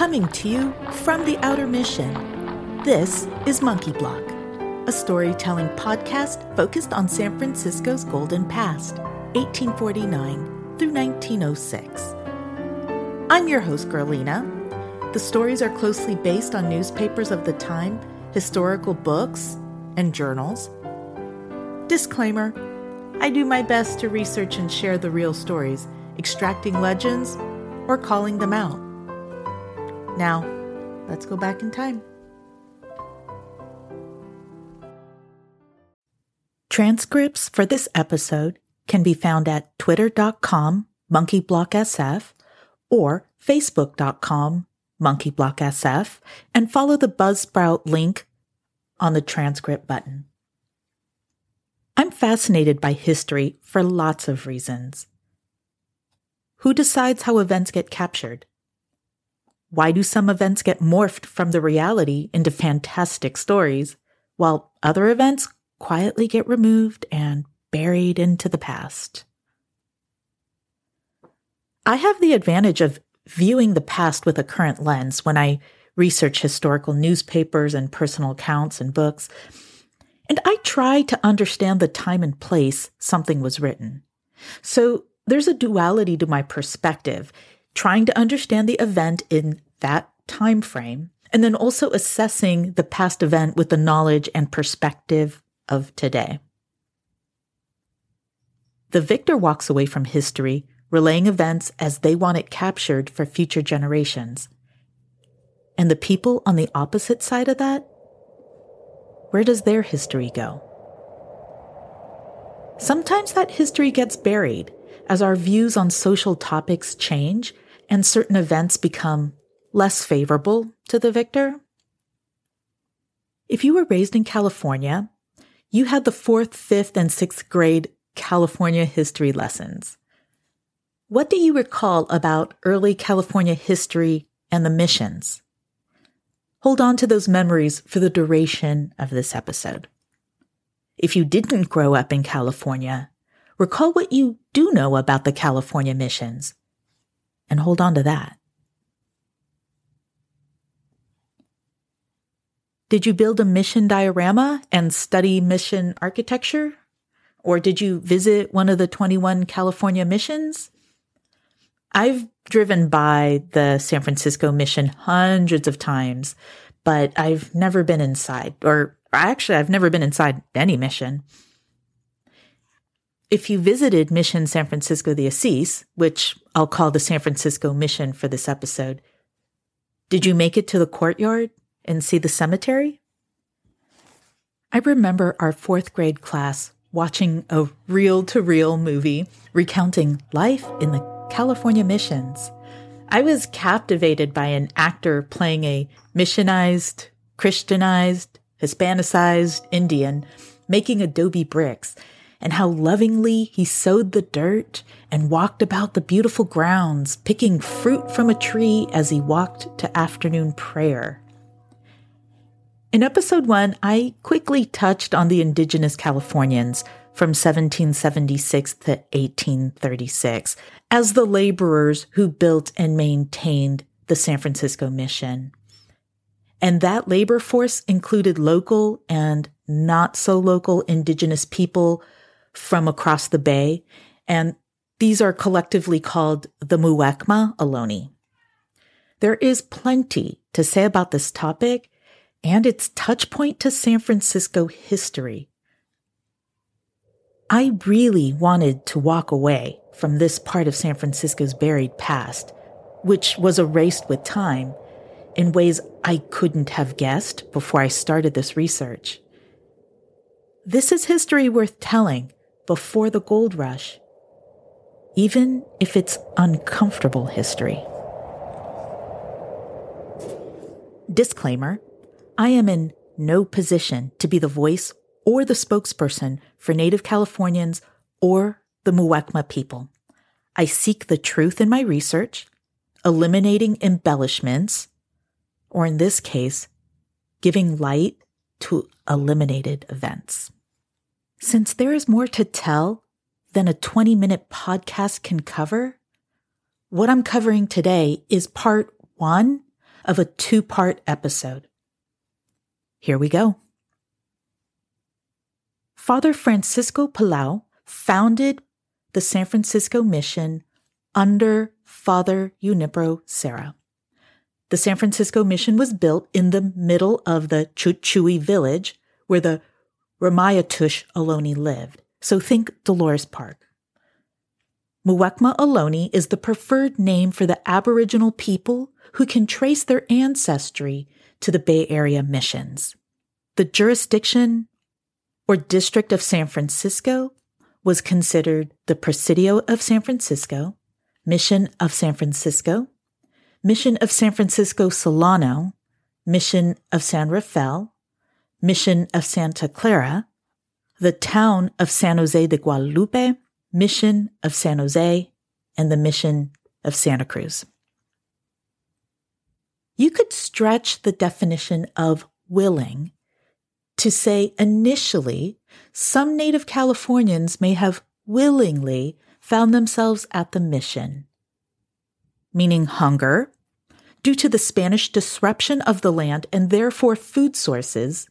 Coming to you from the Outer Mission, this is Monkey Block, a storytelling podcast focused on San Francisco's golden past, 1849 through 1906. I'm your host, Girlina. The stories are closely based on newspapers of the time, historical books, and journals. Disclaimer, I do my best to research and share the real stories, extracting legends or calling them out. Now, let's go back in time. Transcripts for this episode can be found at twitter.com/monkeyblocksf or facebook.com/monkeyblocksf, and follow the Buzzsprout link on the transcript button. I'm fascinated by history for lots of reasons. Who decides how events get captured? Why do some events get morphed from the reality into fantastic stories, while other events quietly get removed and buried into the past? I have the advantage of viewing the past with a current lens when I research historical newspapers and personal accounts and books, and I try to understand the time and place something was written. So there's a duality to my perspective, trying to understand the event in that time frame, and then also assessing the past event with the knowledge and perspective of today. The victor walks away from history, relaying events as they want it captured for future generations. And the people on the opposite side of that? Where does their history go? Sometimes that history gets buried as our views on social topics change and certain events become less favorable to the victor. If you were raised in California, you had the 4th, 5th, and 6th grade California history lessons. What do you recall about early California history and the missions? Hold on to those memories for the duration of this episode. If you didn't grow up in California, recall what you do know about the California missions and hold on to that. Did you build a mission diorama and study mission architecture? Or did you visit one of the 21 California missions? I've driven by the San Francisco mission hundreds of times, but I've never been inside, or actually I've never been inside any mission. If you visited Mission San Francisco de Asís, which I'll call the San Francisco Mission for this episode, did you make it to the courtyard and see the cemetery? I remember our 4th grade class watching a reel-to-reel movie recounting life in the California missions. I was captivated by an actor playing a missionized, Christianized, Hispanicized Indian making adobe bricks, and how lovingly he sowed the dirt and walked about the beautiful grounds, picking fruit from a tree as he walked to afternoon prayer. In episode 1, I quickly touched on the indigenous Californians from 1776 to 1836 as the laborers who built and maintained the San Francisco Mission. And that labor force included local and not so local indigenous people from across the bay, and these are collectively called the Muwekma Ohlone. There is plenty to say about this topic and its touchpoint to San Francisco history. I really wanted to walk away from this part of San Francisco's buried past, which was erased with time, in ways I couldn't have guessed before I started this research. This is history worth telling before the gold rush, even if it's uncomfortable history. Disclaimer, I am in no position to be the voice or the spokesperson for Native Californians or the Muwekma people. I seek the truth in my research, eliminating embellishments, or in this case, giving light to eliminated events. Since there is more to tell than a 20-minute podcast can cover, what I'm covering today is part 1 of a two-part episode. Here we go. Father Francisco Palau founded the San Francisco Mission under Father Junipero Serra. The San Francisco Mission was built in the middle of the Chuchui village where the Ramayatush Ohlone lived. So think Dolores Park. Muwekma Ohlone is the preferred name for the Aboriginal people who can trace their ancestry to the Bay Area missions. The jurisdiction or district of San Francisco was considered the Presidio of San Francisco, Mission of San Francisco, Mission of San Francisco Solano, Mission of San Rafael, Mission of Santa Clara, the town of San Jose de Guadalupe, Mission of San Jose, and the Mission of Santa Cruz. You could stretch the definition of willing to say initially, some native Californians may have willingly found themselves at the mission, meaning hunger, due to the Spanish disruption of the land and therefore food sources,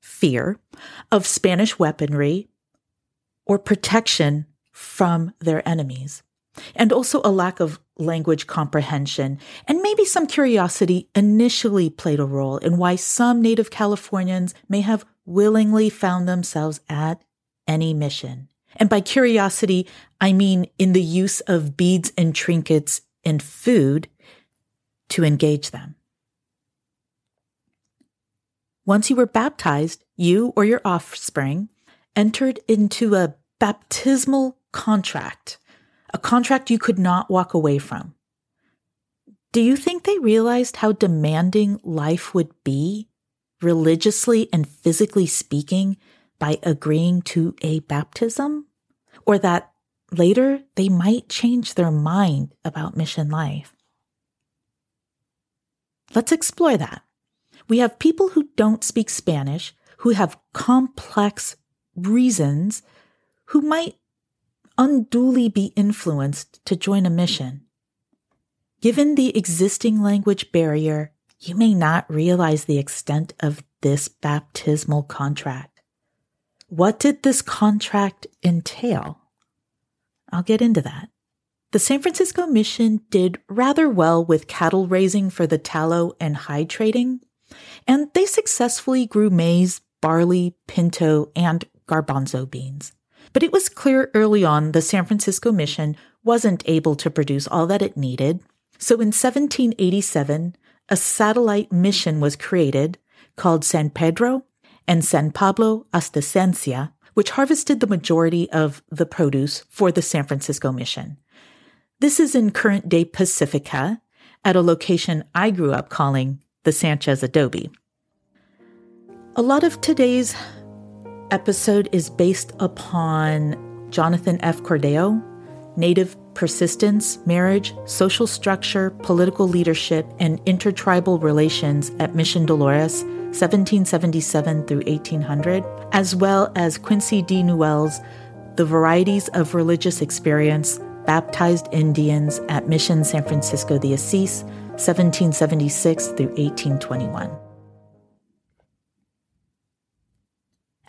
fear of Spanish weaponry, or protection from their enemies, and also a lack of language comprehension, and maybe some curiosity initially played a role in why some native Californians may have willingly found themselves at any mission. And by curiosity, I mean in the use of beads and trinkets and food to engage them. Once you were baptized, you or your offspring entered into a baptismal contract, a contract you could not walk away from. Do you think they realized how demanding life would be, religiously and physically speaking, by agreeing to a baptism? Or that later they might change their mind about mission life? Let's explore that. We have people who don't speak Spanish, who have complex reasons, who might unduly be influenced to join a mission. Given the existing language barrier, you may not realize the extent of this baptismal contract. What did this contract entail? I'll get into that. The San Francisco Mission did rather well with cattle raising for the tallow and hide trading, and they successfully grew maize, barley, pinto, and garbanzo beans. But it was clear early on the San Francisco Mission wasn't able to produce all that it needed. So in 1787, a satellite mission was created called San Pedro and San Pablo Astesencia, which harvested the majority of the produce for the San Francisco Mission. This is in current-day Pacifica at a location I grew up calling the Sanchez Adobe. A lot of today's episode is based upon Jonathan F. Cordeo, Native persistence, marriage, social structure, political leadership, and intertribal relations at Mission Dolores, 1777 through 1800, as well as Quincy D. Newell's The Varieties of Religious Experience, Baptized Indians at Mission San Francisco de Asís, 1776 through 1821.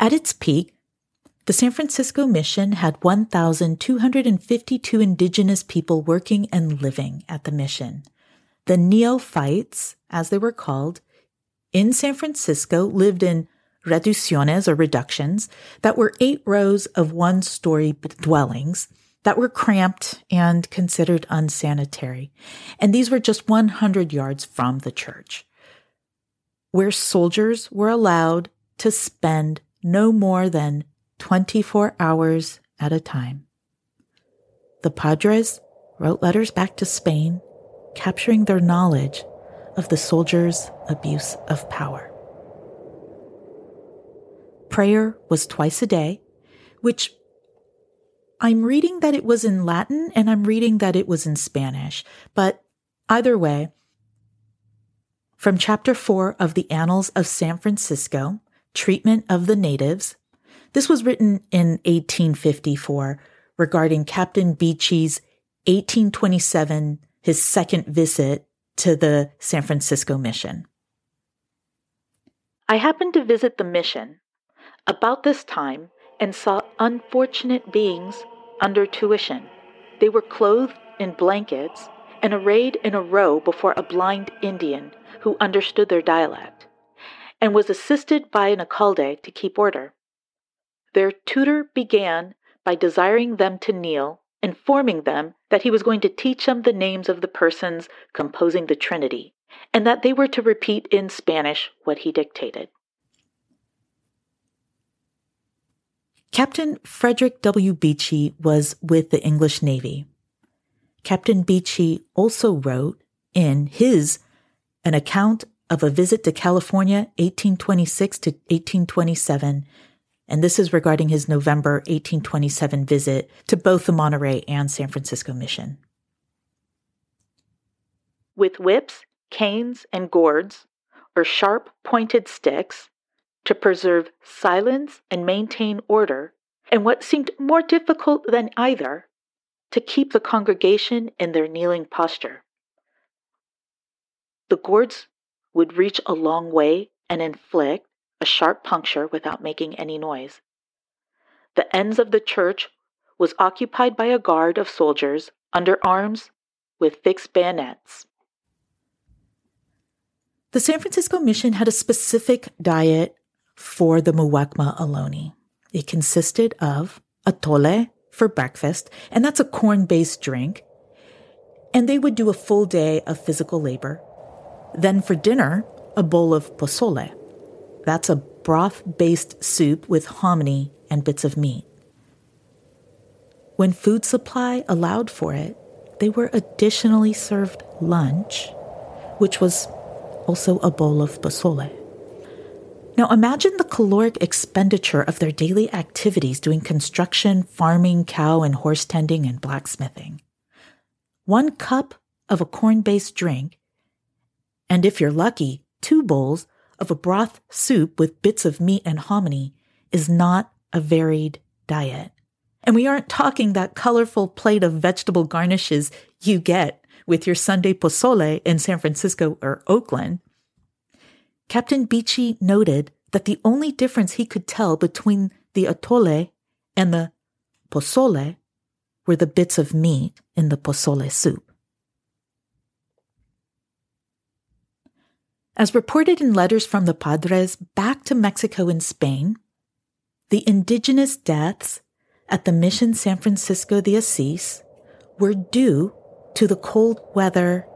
At its peak, the San Francisco Mission had 1,252 indigenous people working and living at the mission. The neophytes, as they were called, in San Francisco lived in reducciones or reductions that were 8 rows of one-story dwellings that were cramped and considered unsanitary. And these were just 100 yards from the church, where soldiers were allowed to spend no more than 24 hours at a time. The Padres wrote letters back to Spain, capturing their knowledge of the soldiers' abuse of power. Prayer was twice a day, which I'm reading that it was in Latin and I'm reading that it was in Spanish. But either way, from Chapter 4 of the Annals of San Francisco, Treatment of the Natives. This was written in 1854 regarding Captain Beechey's 1827, his second visit to the San Francisco mission. I happened to visit the mission about this time and saw unfortunate beings under tuition. They were clothed in blankets and arrayed in a row before a blind Indian who understood their dialect and was assisted by an alcalde to keep order. Their tutor began by desiring them to kneel, informing them that he was going to teach them the names of the persons composing the Trinity, and that they were to repeat in Spanish what he dictated. Captain Frederick W. Beechey was with the English Navy. Captain Beechey also wrote in his an account of a visit to California, 1826 to 1827, and this is regarding his November 1827 visit to both the Monterey and San Francisco mission. With whips, canes, and gourds, or sharp pointed sticks, to preserve silence and maintain order, and what seemed more difficult than either, to keep the congregation in their kneeling posture. The gourds would reach a long way and inflict a sharp puncture without making any noise. The ends of the church was occupied by a guard of soldiers under arms with fixed bayonets. The San Francisco mission had a specific diet for the Muwekma Ohlone. It consisted of atole for breakfast, and that's a corn-based drink, and they would do a full day of physical labor. Then for dinner, a bowl of pozole. That's a broth-based soup with hominy and bits of meat. When food supply allowed for it, they were additionally served lunch, which was also a bowl of pozole. Now imagine the caloric expenditure of their daily activities doing construction, farming, cow and horse tending, and blacksmithing. 1 cup of a corn-based drink, and if you're lucky, 2 bowls of a broth soup with bits of meat and hominy is not a varied diet. And we aren't talking that colorful plate of vegetable garnishes you get with your Sunday pozole in San Francisco or Oakland. Captain Beechey noted that the only difference he could tell between the atole and the pozole were the bits of meat in the pozole soup. As reported in letters from the Padres back to Mexico and Spain, the indigenous deaths at the Mission San Francisco de Asís were due to the cold weather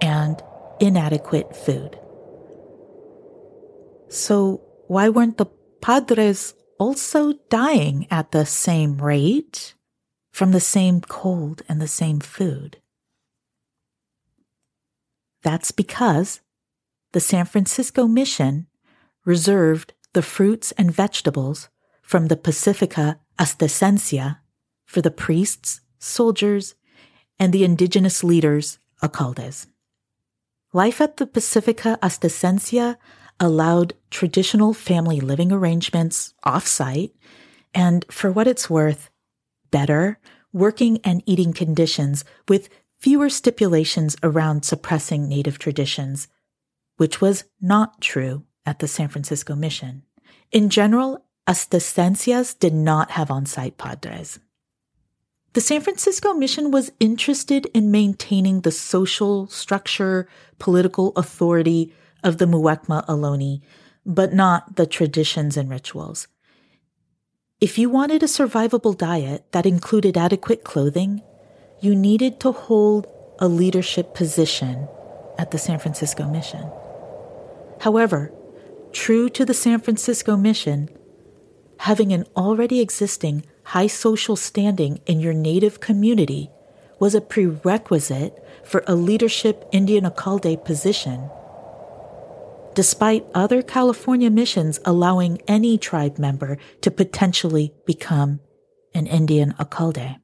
and inadequate food. So why weren't the Padres also dying at the same rate from the same cold and the same food? That's because the San Francisco mission reserved the fruits and vegetables from the Pacifica Astesencia for the priests, soldiers, and the indigenous leaders, alcaldes. Life at the Pacifica Astesencia allowed traditional family living arrangements off-site and, for what it's worth, better working and eating conditions with fewer stipulations around suppressing native traditions, which was not true at the San Francisco mission. In general, astesencias did not have on-site padres. The San Francisco mission was interested in maintaining the social structure, political authority of the Muwekma Ohlone, but not the traditions and rituals. If you wanted a survivable diet that included adequate clothing, you needed to hold a leadership position at the San Francisco mission. However, true to the San Francisco mission, having an already existing high social standing in your native community was a prerequisite for a leadership Indian alcalde position, despite other California missions allowing any tribe member to potentially become an Indian alcalde.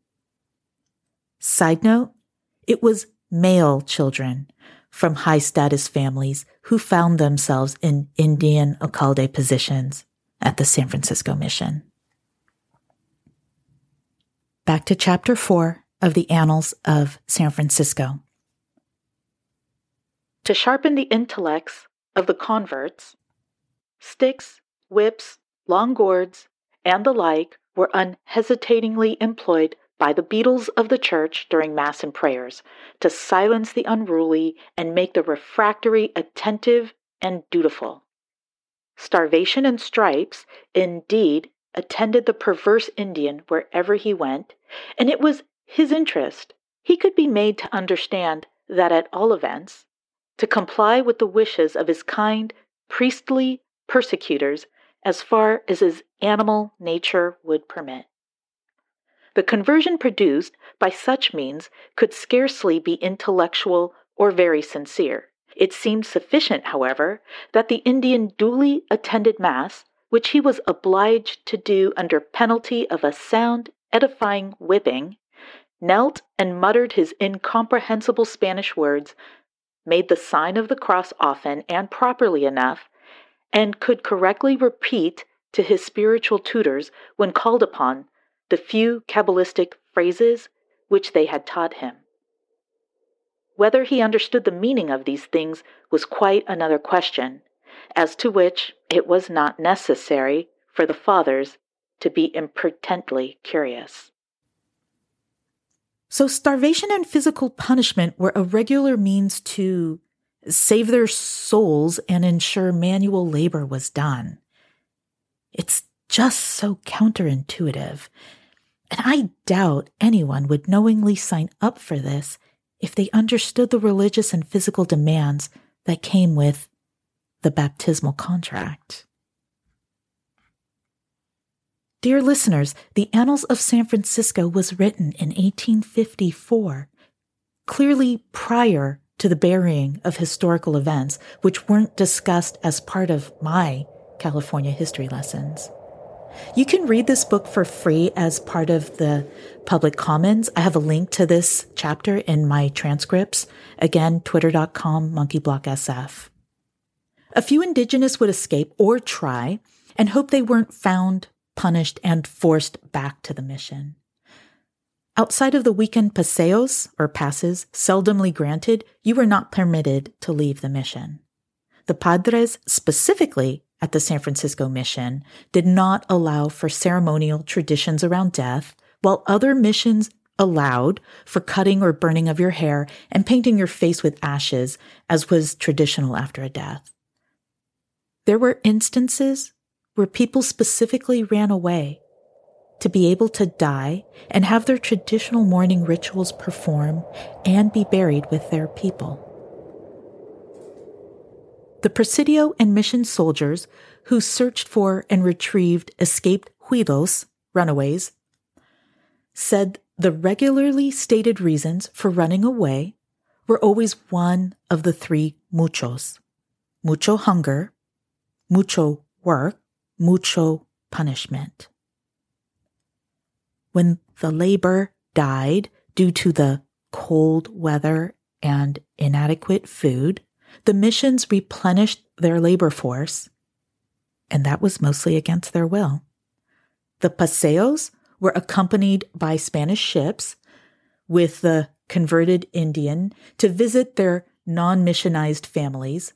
Side note, it was male children from high-status families who found themselves in Indian alcalde positions at the San Francisco mission. Back to Chapter 4 of the Annals of San Francisco. to sharpen the intellects of the converts, sticks, whips, long gourds, and the like were unhesitatingly employed by the beadles of the church during Mass and prayers to silence the unruly and make the refractory attentive and dutiful. Starvation and stripes, indeed, attended the perverse Indian wherever he went, and it was his interest. He could be made to understand that at all events, to comply with the wishes of his kind, priestly persecutors as far as his animal nature would permit. The conversion produced by such means could scarcely be intellectual or very sincere. It seemed sufficient, however, that the Indian duly attended Mass, which he was obliged to do under penalty of a sound, edifying whipping, knelt and muttered his incomprehensible Spanish words, made the sign of the cross often and properly enough, and could correctly repeat to his spiritual tutors, when called upon, the few Kabbalistic phrases which they had taught him. Whether he understood the meaning of these things was quite another question, as to which it was not necessary for the fathers to be impertinently curious. So starvation and physical punishment were a regular means to save their souls and ensure manual labor was done. It's just so counterintuitive, and I doubt anyone would knowingly sign up for this if they understood the religious and physical demands that came with the baptismal contract. Dear listeners, the Annals of San Francisco was written in 1854, clearly prior to the burying of historical events, which weren't discussed as part of my California history lessons. You can read this book for free as part of the public commons. I have a link to this chapter in my transcripts. Again, twitter.com/monkeyblocksf. A few indigenous would escape or try and hope they weren't found, punished, and forced back to the mission. Outside of the weekend paseos, or passes, seldomly granted, you were not permitted to leave the mission. The padres, specifically at the San Francisco mission, did not allow for ceremonial traditions around death, while other missions allowed for cutting or burning of your hair and painting your face with ashes, as was traditional after a death. There were instances where people specifically ran away to be able to die and have their traditional mourning rituals performed and be buried with their people. The Presidio and mission soldiers who searched for and retrieved escaped huidos, runaways, said the regularly stated reasons for running away were always one of the three muchos: mucho hunger, mucho work, mucho punishment. When the labor died due to the cold weather and inadequate food, the missions replenished their labor force, and that was mostly against their will. The paseos were accompanied by Spanish ships with the converted Indian to visit their non-missionized families,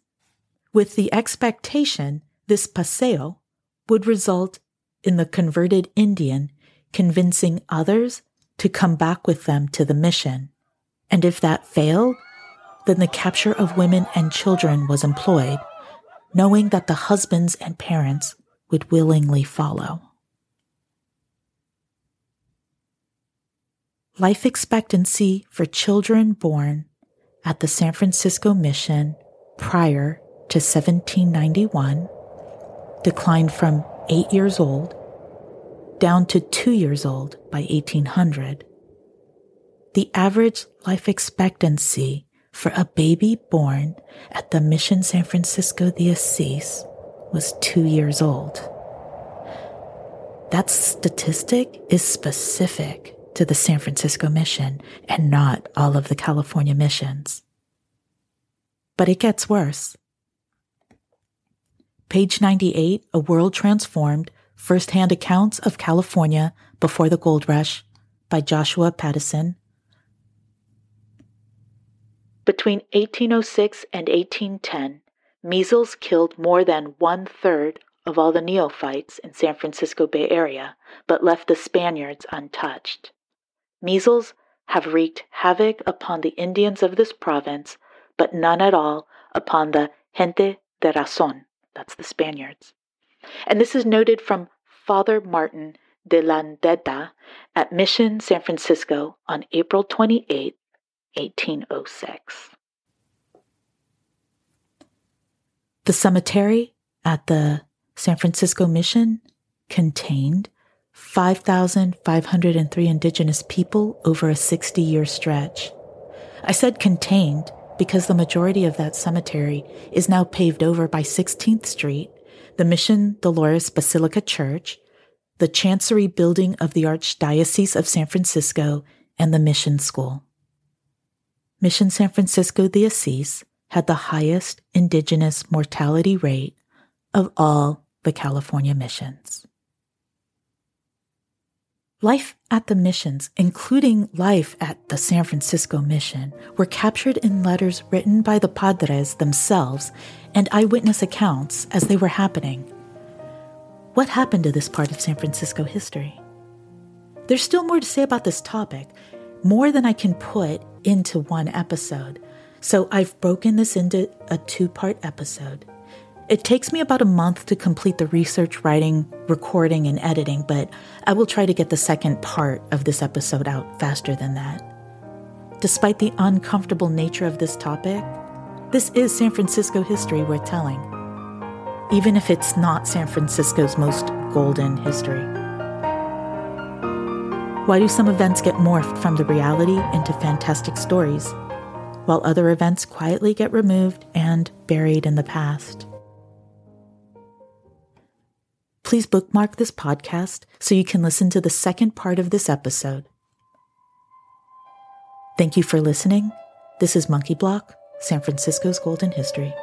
with the expectation this paseo would result in the converted Indian convincing others to come back with them to the mission. And if that failed, then the capture of women and children was employed, knowing that the husbands and parents would willingly follow. Life expectancy for children born at the San Francisco mission prior to 1791 declined from 8 years old down to 2 years old by 1800. The average life expectancy for a baby born at the Mission San Francisco de Asís was 2 years old. That statistic is specific to the San Francisco mission and not all of the California missions. But it gets worse. Page 98, A World Transformed, First-Hand Accounts of California Before the Gold Rush by Joshua Patterson. Between 1806 and 1810, measles killed more than one-third of all the neophytes in San Francisco Bay Area, but left the Spaniards untouched. Measles have wreaked havoc upon the Indians of this province, but none at all upon the gente de razón, that's the Spaniards. And this is noted from Father Martin de Landeta at Mission San Francisco on April 28, 1806. The cemetery at the San Francisco Mission contained 5,503 indigenous people over a 60-year stretch. I said contained because the majority of that cemetery is now paved over by 16th Street, the Mission Dolores Basilica Church, the Chancery Building of the Archdiocese of San Francisco, and the Mission School. Mission San Francisco de Asís had the highest indigenous mortality rate of all the California missions. Life at the missions, including life at the San Francisco Mission, were captured in letters written by the padres themselves and eyewitness accounts as they were happening. What happened to this part of San Francisco history? There's still more to say about this topic, more than I can put into one episode, so I've broken this into a two-part episode. It takes me about a month to complete the research, writing, recording, and editing, but I will try to get the second part of this episode out faster than that. Despite the uncomfortable nature of this topic, this is San Francisco history worth telling, even if it's not San Francisco's most golden history. Why do some events get morphed from the reality into fantastic stories, while other events quietly get removed and buried in the past? Please bookmark this podcast so you can listen to the second part of this episode. Thank you for listening. This is Monkey Block, San Francisco's Golden History.